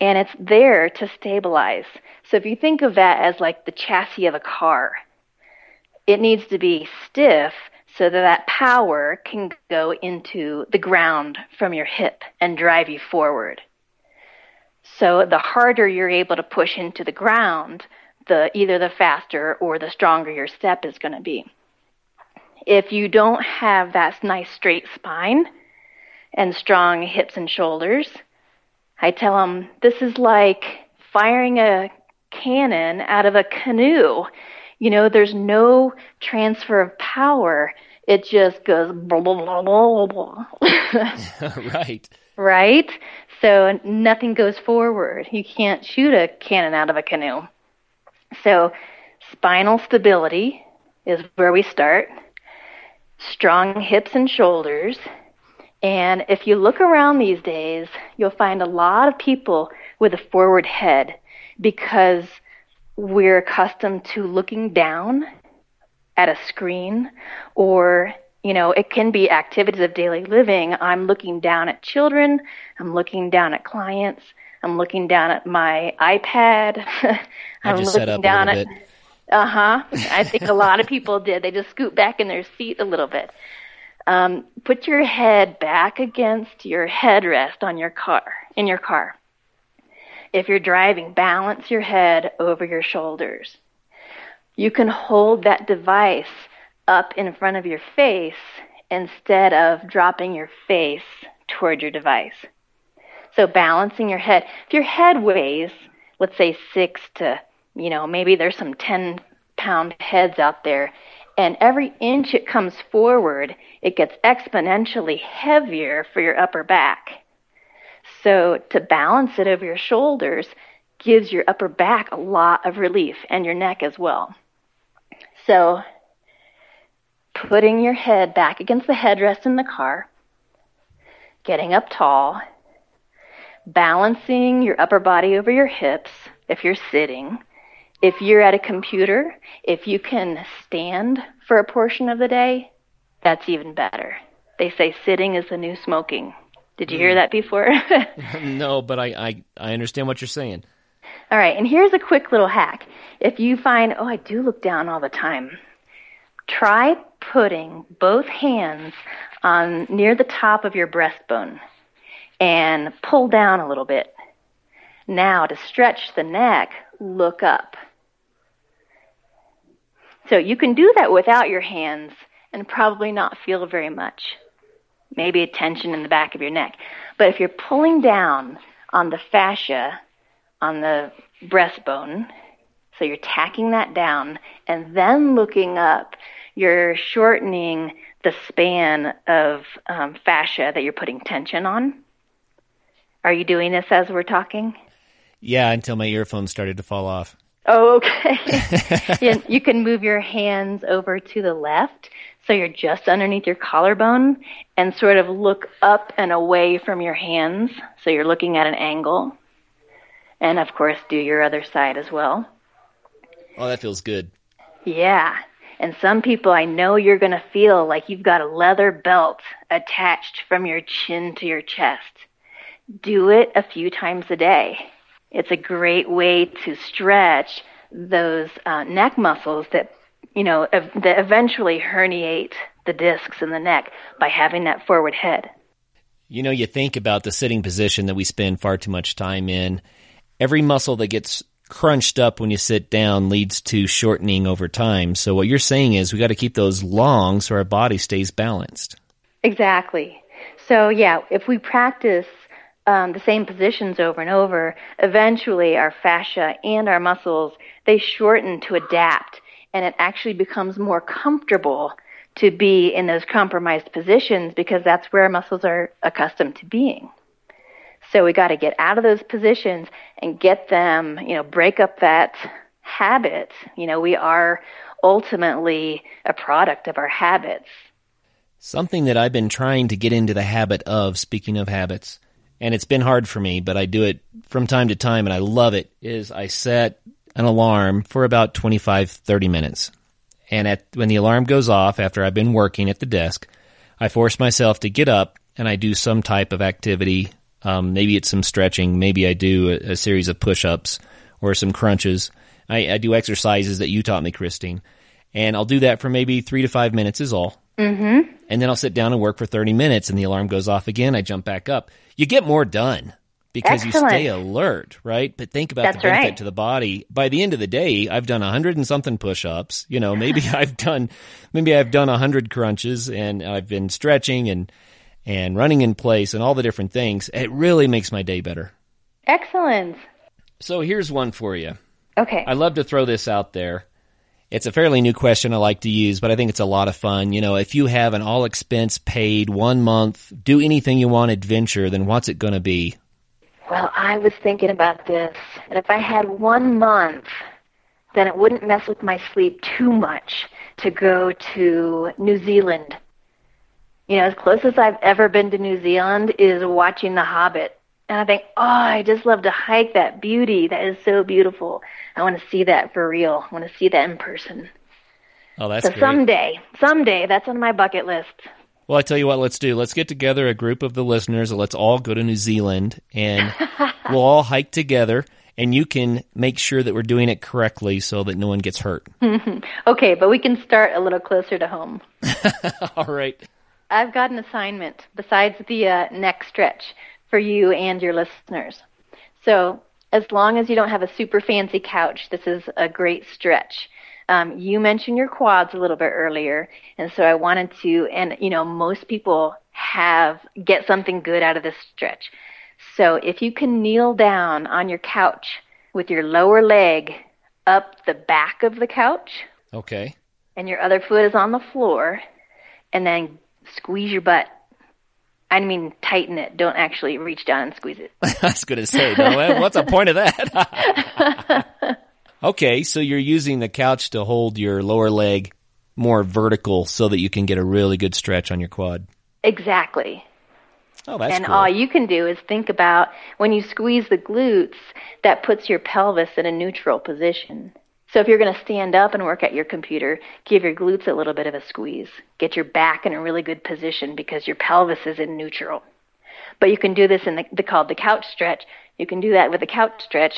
and it's there to stabilize. So if you think of that as like the chassis of a car, it needs to be stiff so that power can go into the ground from your hip and drive you forward. So the harder you're able to push into the ground, either the faster or the stronger your step is going to be. If you don't have that nice straight spine and strong hips and shoulders, I tell them this is like firing a cannon out of a canoe. You know, there's no transfer of power. It just goes blah, blah, blah, blah, blah. Right. Right? So nothing goes forward. You can't shoot a cannon out of a canoe. So spinal stability is where we start. Strong hips and shoulders. And if you look around these days, you'll find a lot of people with a forward head because we're accustomed to looking down at a screen, or you know, it can be activities of daily living. I'm looking down at children. I'm looking down at clients. I'm looking down at my iPad. I just set up a little bit. I think a lot of people did. They just scoot back in their seat a little bit. Put your head back against your headrest in your car. If you're driving, balance your head over your shoulders. You can hold that device up in front of your face instead of dropping your face toward your device. So balancing your head. If your head weighs, let's say 6 to, you know, maybe there's some 10-pound heads out there, and every inch it comes forward, it gets exponentially heavier for your upper back. So to balance it over your shoulders gives your upper back a lot of relief, and your neck as well. So putting your head back against the headrest in the car, getting up tall, balancing your upper body over your hips if you're sitting. If you're at a computer, if you can stand for a portion of the day, that's even better. They say sitting is the new smoking. Did you hear that before? No, but I understand what you're saying. All right, and here's a quick little hack. If you find, I do look down all the time, try putting both hands on near the top of your breastbone and pull down a little bit. Now, to stretch the neck, look up. So you can do that without your hands and probably not feel very much. Maybe a tension in the back of your neck. But if you're pulling down on the fascia, on the breastbone, so you're tacking that down and then looking up, you're shortening the span of fascia that you're putting tension on. Are you doing this as we're talking? Yeah, until my earphones started to fall off. Oh, okay. You can move your hands over to the left, so you're just underneath your collarbone, and sort of look up and away from your hands, so you're looking at an angle. And, of course, do your other side as well. Oh, that feels good. Yeah. And some people, I know you're going to feel like you've got a leather belt attached from your chin to your chest. Do it a few times a day. It's a great way to stretch those neck muscles that, you know, that eventually herniate the discs in the neck by having that forward head. You know, you think about the sitting position that we spend far too much time in. Every muscle that gets crunched up when you sit down leads to shortening over time. So what you're saying is we got to keep those long so our body stays balanced. Exactly. So, yeah, if we practice the same positions over and over, eventually our fascia and our muscles, they shorten to adapt, and it actually becomes more comfortable to be in those compromised positions because that's where our muscles are accustomed to being. So we got to get out of those positions and get them, you know, break up that habit. You know, we are ultimately a product of our habits. Something that I've been trying to get into the habit of, speaking of habits, and it's been hard for me, but I do it from time to time, and I love it, is I set an alarm for about 25, 30 minutes. And when the alarm goes off, after I've been working at the desk, I force myself to get up, and I do some type of activity. Maybe it's some stretching. Maybe I do a series of push-ups or some crunches. I do exercises that you taught me, Christine. And I'll do that for maybe 3 to 5 minutes is all. Mm-hmm. And then I'll sit down and work for 30 minutes, and the alarm goes off again. I jump back up. You get more done because Excellent. You stay alert, right? But think about the benefit to the body. By the end of the day, I've done 100 and something push-ups. You know, maybe I've done 100 crunches, and I've been stretching and running in place and all the different things. It really makes my day better. Excellent. So here's one for you. Okay. I love to throw this out there. It's a fairly new question I like to use, but I think it's a lot of fun. You know, if you have an all-expense-paid 1 month, do anything you want adventure, then what's it going to be? Well, I was thinking about this, and if I had 1 month, then it wouldn't mess with my sleep too much to go to New Zealand. You know, as close as I've ever been to New Zealand is watching The Hobbit. And I think, oh, I just love to hike that beauty. That is so beautiful. I want to see that for real. I want to see that in person. Oh, that's great. So someday, that's on my bucket list. Well, I tell you what, let's do. Let's get together a group of the listeners. And let's all go to New Zealand, and we'll all hike together. And you can make sure that we're doing it correctly so that no one gets hurt. Okay, but we can start a little closer to home. All right. I've got an assignment besides the neck stretch for you and your listeners. So as long as you don't have a super fancy couch, this is a great stretch. You mentioned your quads a little bit earlier, and so I wanted to, and you know, most people get something good out of this stretch. So if you can kneel down on your couch with your lower leg up the back of the couch, okay, and your other foot is on the floor, and then squeeze your butt. I mean, tighten it. Don't actually reach down and squeeze it. I was going to say, no, what's the point of that? Okay, so you're using the couch to hold your lower leg more vertical so that you can get a really good stretch on your quad. Exactly. Oh, that's cool. And all you can do is think about when you squeeze the glutes, that puts your pelvis in a neutral position. So if you're going to stand up and work at your computer, give your glutes a little bit of a squeeze. Get your back in a really good position because your pelvis is in neutral. But you can do this in called the couch stretch. You can do that with the couch stretch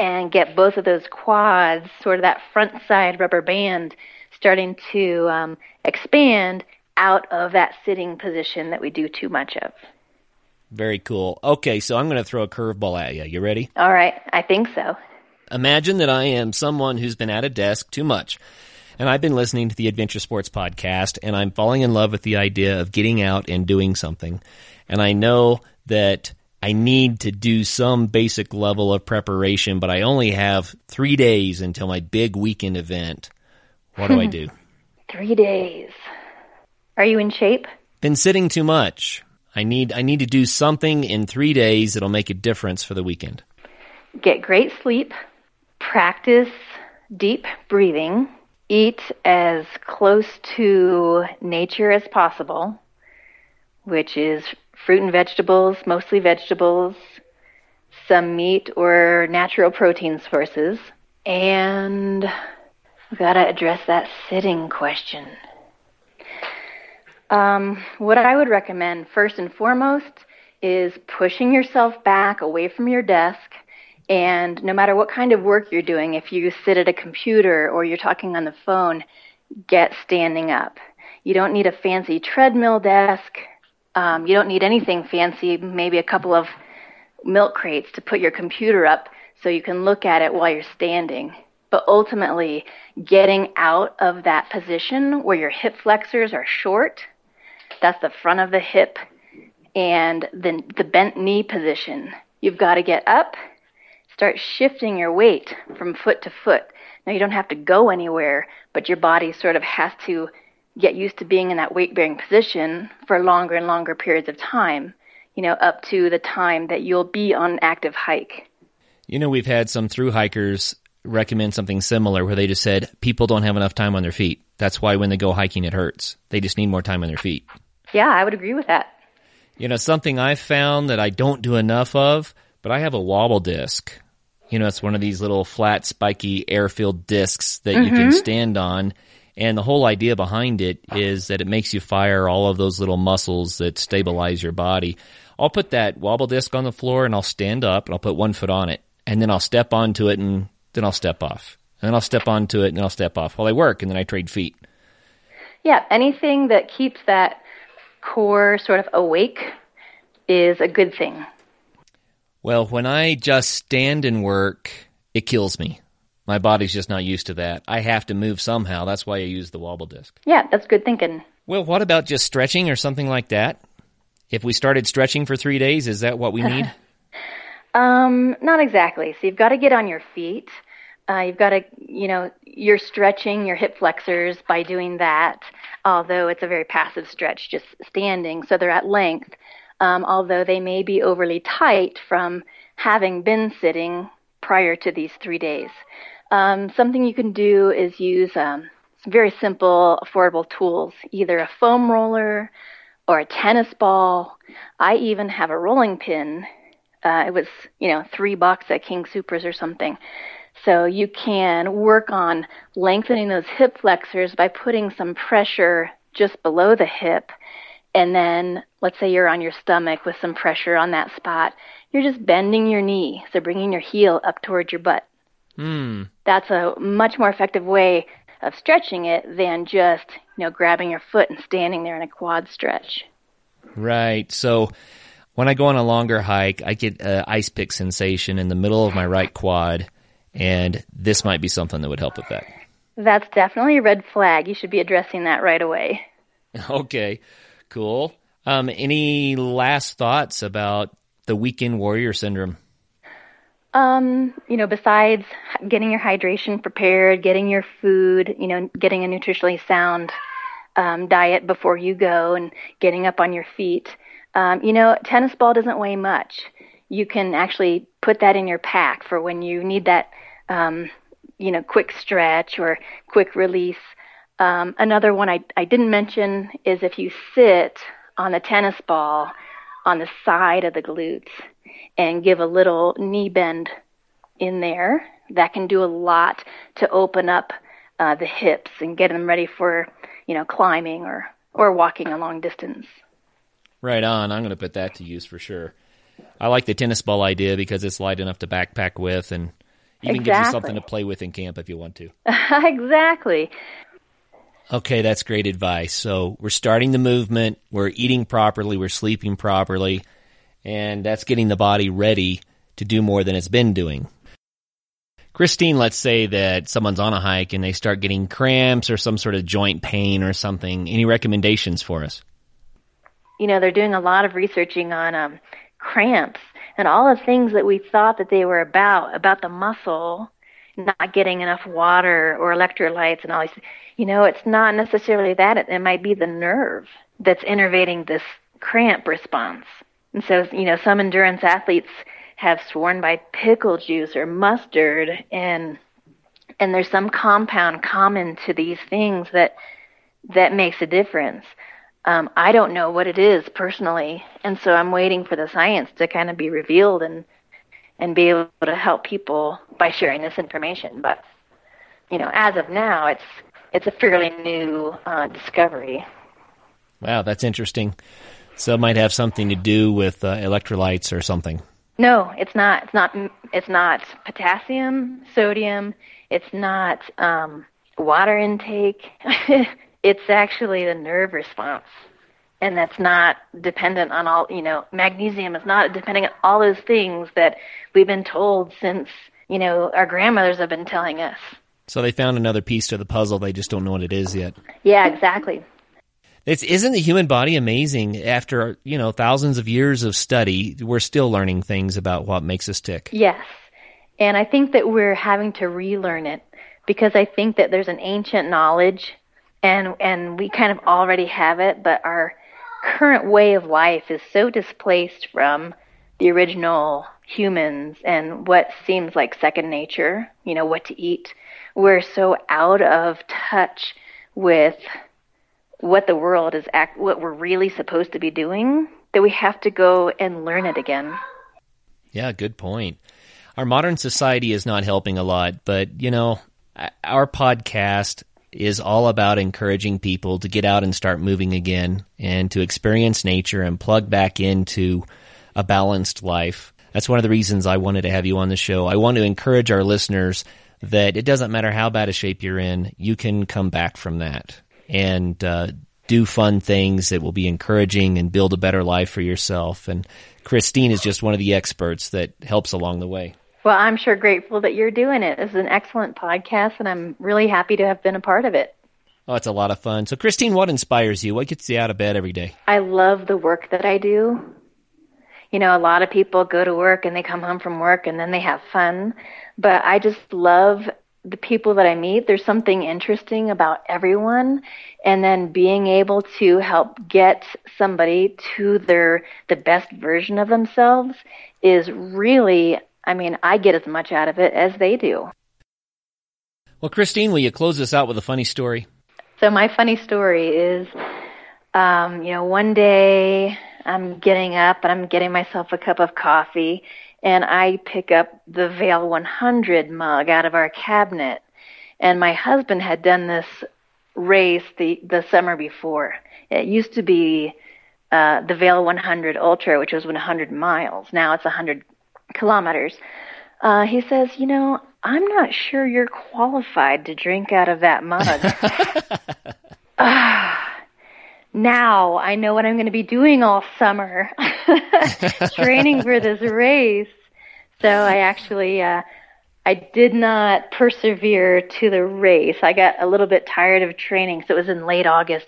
and get both of those quads, sort of that front side rubber band, starting to expand out of that sitting position that we do too much of. Very cool. Okay, so I'm going to throw a curveball at you. You ready? All right. I think so. Imagine that I am someone who's been at a desk too much, and I've been listening to the Adventure Sports Podcast, and I'm falling in love with the idea of getting out and doing something. And I know that I need to do some basic level of preparation, but I only have 3 days until my big weekend event. What do I do? 3 days. Are you in shape? Been sitting too much. I need to do something in 3 days that'll make a difference for the weekend. Get great sleep. practice deep breathing, eat as close to nature as possible, which is fruit and vegetables, mostly vegetables, some meat or natural protein sources, and we've got to address that sitting question. What I would recommend first and foremost is pushing yourself back away from your desk, and no matter what kind of work you're doing, if you sit at a computer or you're talking on the phone, get standing up. You don't need a fancy treadmill desk. You don't need anything fancy, maybe a couple of milk crates to put your computer up so you can look at it while you're standing. But ultimately, getting out of that position where your hip flexors are short, that's the front of the hip, and then the bent knee position. You've got to get up, start shifting your weight from foot to foot. Now, you don't have to go anywhere, but your body sort of has to get used to being in that weight-bearing position for longer and longer periods of time, you know, up to the time that you'll be on an active hike. You know, we've had some thru hikers recommend something similar where they just said people don't have enough time on their feet. That's why when they go hiking, it hurts. They just need more time on their feet. Yeah, I would agree with that. You know, something I've found that I don't do enough of, but I have a wobble disc. You know, it's one of these little flat, spiky, air-filled discs that you can stand on. And the whole idea behind it is that it makes you fire all of those little muscles that stabilize your body. I'll put that wobble disc on the floor, and I'll stand up, and I'll put one foot on it. And then I'll step onto it, and then I'll step off. And then I'll step onto it, and I'll step off while I work, and then I trade feet. Yeah, anything that keeps that core sort of awake is a good thing. Well, when I just stand and work, it kills me. My body's just not used to that. I have to move somehow. That's why I use the wobble disc. Yeah, that's good thinking. Well, what about just stretching or something like that? If we started stretching for 3 days, is that what we need? Not exactly. So you've got to get on your feet. You've got to, you know, you're stretching your hip flexors by doing that, although it's a very passive stretch, just standing. So they're at length, although they may be overly tight from having been sitting prior to these 3 days. Something you can do is use some very simple, affordable tools, either a foam roller or a tennis ball. I even have a rolling pin. It was, you know, $3 at King Supers or something. So you can work on lengthening those hip flexors by putting some pressure just below the hip. And then let's say you're on your stomach with some pressure on that spot. You're just bending your knee, so bringing your heel up towards your butt. That's a much more effective way of stretching it than just, you know, grabbing your foot and standing there in a quad stretch. Right. So when I go on a longer hike, I get an ice pick sensation in the middle of my right quad, and this might be something that would help with that. That's definitely a red flag. You should be addressing that right away. Okay, cool. Any last thoughts about the weekend warrior syndrome? You know, besides getting your hydration prepared, getting your food, you know, getting a nutritionally sound diet before you go and getting up on your feet, you know, tennis ball doesn't weigh much. You can actually put that in your pack for when you need that, you know, quick stretch or quick release. Another one I didn't mention is if you sit on the tennis ball on the side of the glutes and give a little knee bend in there. That can do a lot to open up the hips and get them ready for, you know, climbing or walking a long distance. Right on. I'm going to put that to use for sure. I like the tennis ball idea because it's light enough to backpack with and even gives you something to play with in camp if you want to. Exactly. Okay, that's great advice. So we're starting the movement. We're eating properly. We're sleeping properly. And that's getting the body ready to do more than it's been doing. Christine, let's say that someone's on a hike and they start getting cramps or some sort of joint pain or something. Any recommendations for us? You know, they're doing a lot of researching on cramps and all the things that we thought that they were about the muscle not getting enough water or electrolytes and all these. You know, it's not necessarily that. It might be the nerve that's innervating this cramp response. And so, you know, some endurance athletes have sworn by pickle juice or mustard, and there's some compound common to these things that makes a difference. I don't know what it is personally, and so I'm waiting for the science to kind of be revealed and be able to help people by sharing this information. But, you know, as of now, it's a fairly new discovery. Wow, that's interesting. So it might have something to do with electrolytes or something. No, it's not. It's not potassium, sodium. It's not water intake. It's actually the nerve response, and that's not dependent on all. You know, magnesium is not dependent on all those things that we've been told since, you know, our grandmothers have been telling us. So they found another piece to the puzzle. They just don't know what it is yet. Yeah, exactly. Isn't the human body amazing? After, you know, thousands of years of study, we're still learning things about what makes us tick. Yes, and I think that we're having to relearn it, because I think that there's an ancient knowledge, and we kind of already have it, but our current way of life is so displaced from the original humans and what seems like second nature, you know, what to eat. We're so out of touch with what the world is, what we're really supposed to be doing, that we have to go and learn it again. Yeah, good point. Our modern society is not helping a lot, but, you know, our podcast is all about encouraging people to get out and start moving again and to experience nature and plug back into a balanced life. That's one of the reasons I wanted to have you on the show. I want to encourage our listeners that it doesn't matter how bad a shape you're in, you can come back from that and do fun things that will be encouraging and build a better life for yourself. And Christine is just one of the experts that helps along the way. Well, I'm sure grateful that you're doing it. This is an excellent podcast, and I'm really happy to have been a part of it. Oh, it's a lot of fun. So, Christine, what inspires you? What gets you out of bed every day? I love the work that I do. You know, a lot of people go to work and they come home from work and then they have fun. But I just love the people that I meet. There's something interesting about everyone, and then being able to help get somebody to the best version of themselves is really, I mean, I get as much out of it as they do. Well, Christine, will you close us out with a funny story? So my funny story is, you know, one day I'm getting up and I'm getting myself a cup of coffee, and I pick up the Vale 100 mug out of our cabinet. And my husband had done this race the summer before. It used to be the Vale 100 Ultra, which was 100 miles. Now it's 100 kilometers. He says, you know, I'm not sure you're qualified to drink out of that mug. Now I know what I'm going to be doing all summer, training for this race. So I actually, I did not persevere to the race. I got a little bit tired of training, so it was in late August.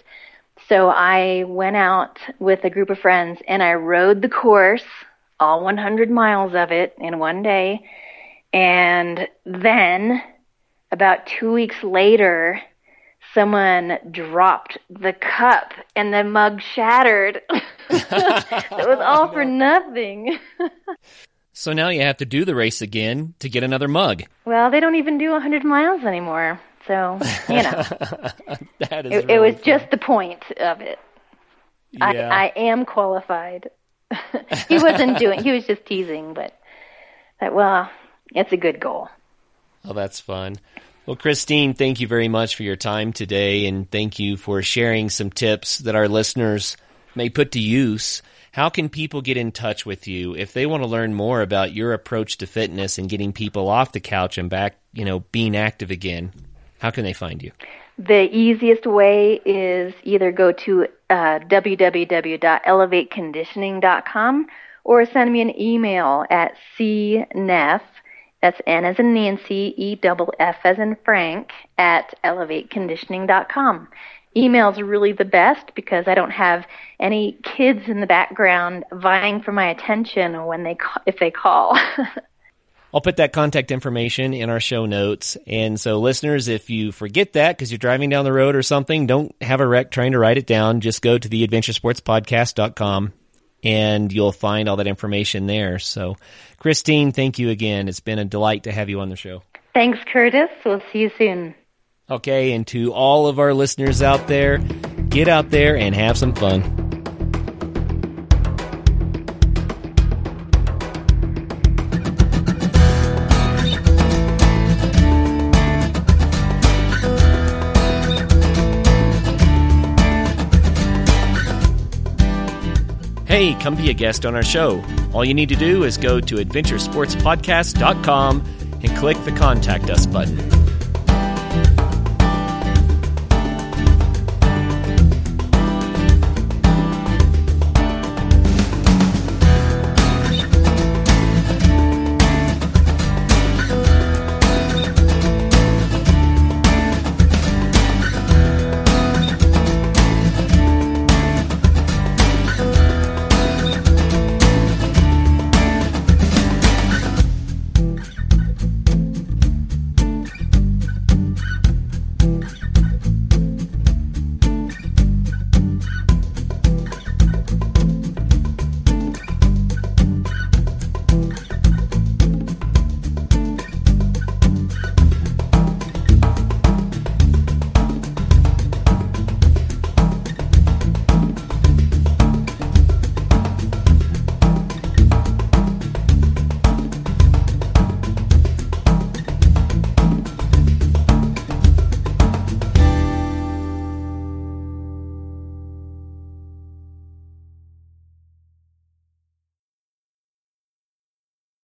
So I went out with a group of friends and I rode the course, all 100 miles of it in one day. And then about 2 weeks later, someone dropped the cup and the mug shattered. It was all for nothing. So now you have to do the race again to get another mug. Well, they don't even do 100 miles anymore. So, you know, that is it was fun. Just the point of it. Yeah. I am qualified. He was just teasing, but well, it's a good goal. Oh, that's fun. Well, Christine, thank you very much for your time today, and thank you for sharing some tips that our listeners may put to use. How can people get in touch with you if they want to learn more about your approach to fitness and getting people off the couch and back, you know, being active again? How can they find you? The easiest way is either go to www.elevateconditioning.com or send me an email at cneff, that's N as in Nancy, E-double-F as in Frank, at elevateconditioning.com. Email's really the best because I don't have any kids in the background vying for my attention when if they call. I'll put that contact information in our show notes. And so, listeners, if you forget that because you're driving down the road or something, don't have a wreck trying to write it down. Just go to theadventuresportspodcast.com and you'll find all that information there. So, Christine, thank you again. It's been a delight to have you on the show. Thanks, Curtis. We'll see you soon. Okay, and to all of our listeners out there, get out there and have some fun. Hey, come be a guest on our show. All you need to do is go to adventuresportspodcast.com and click the Contact Us button.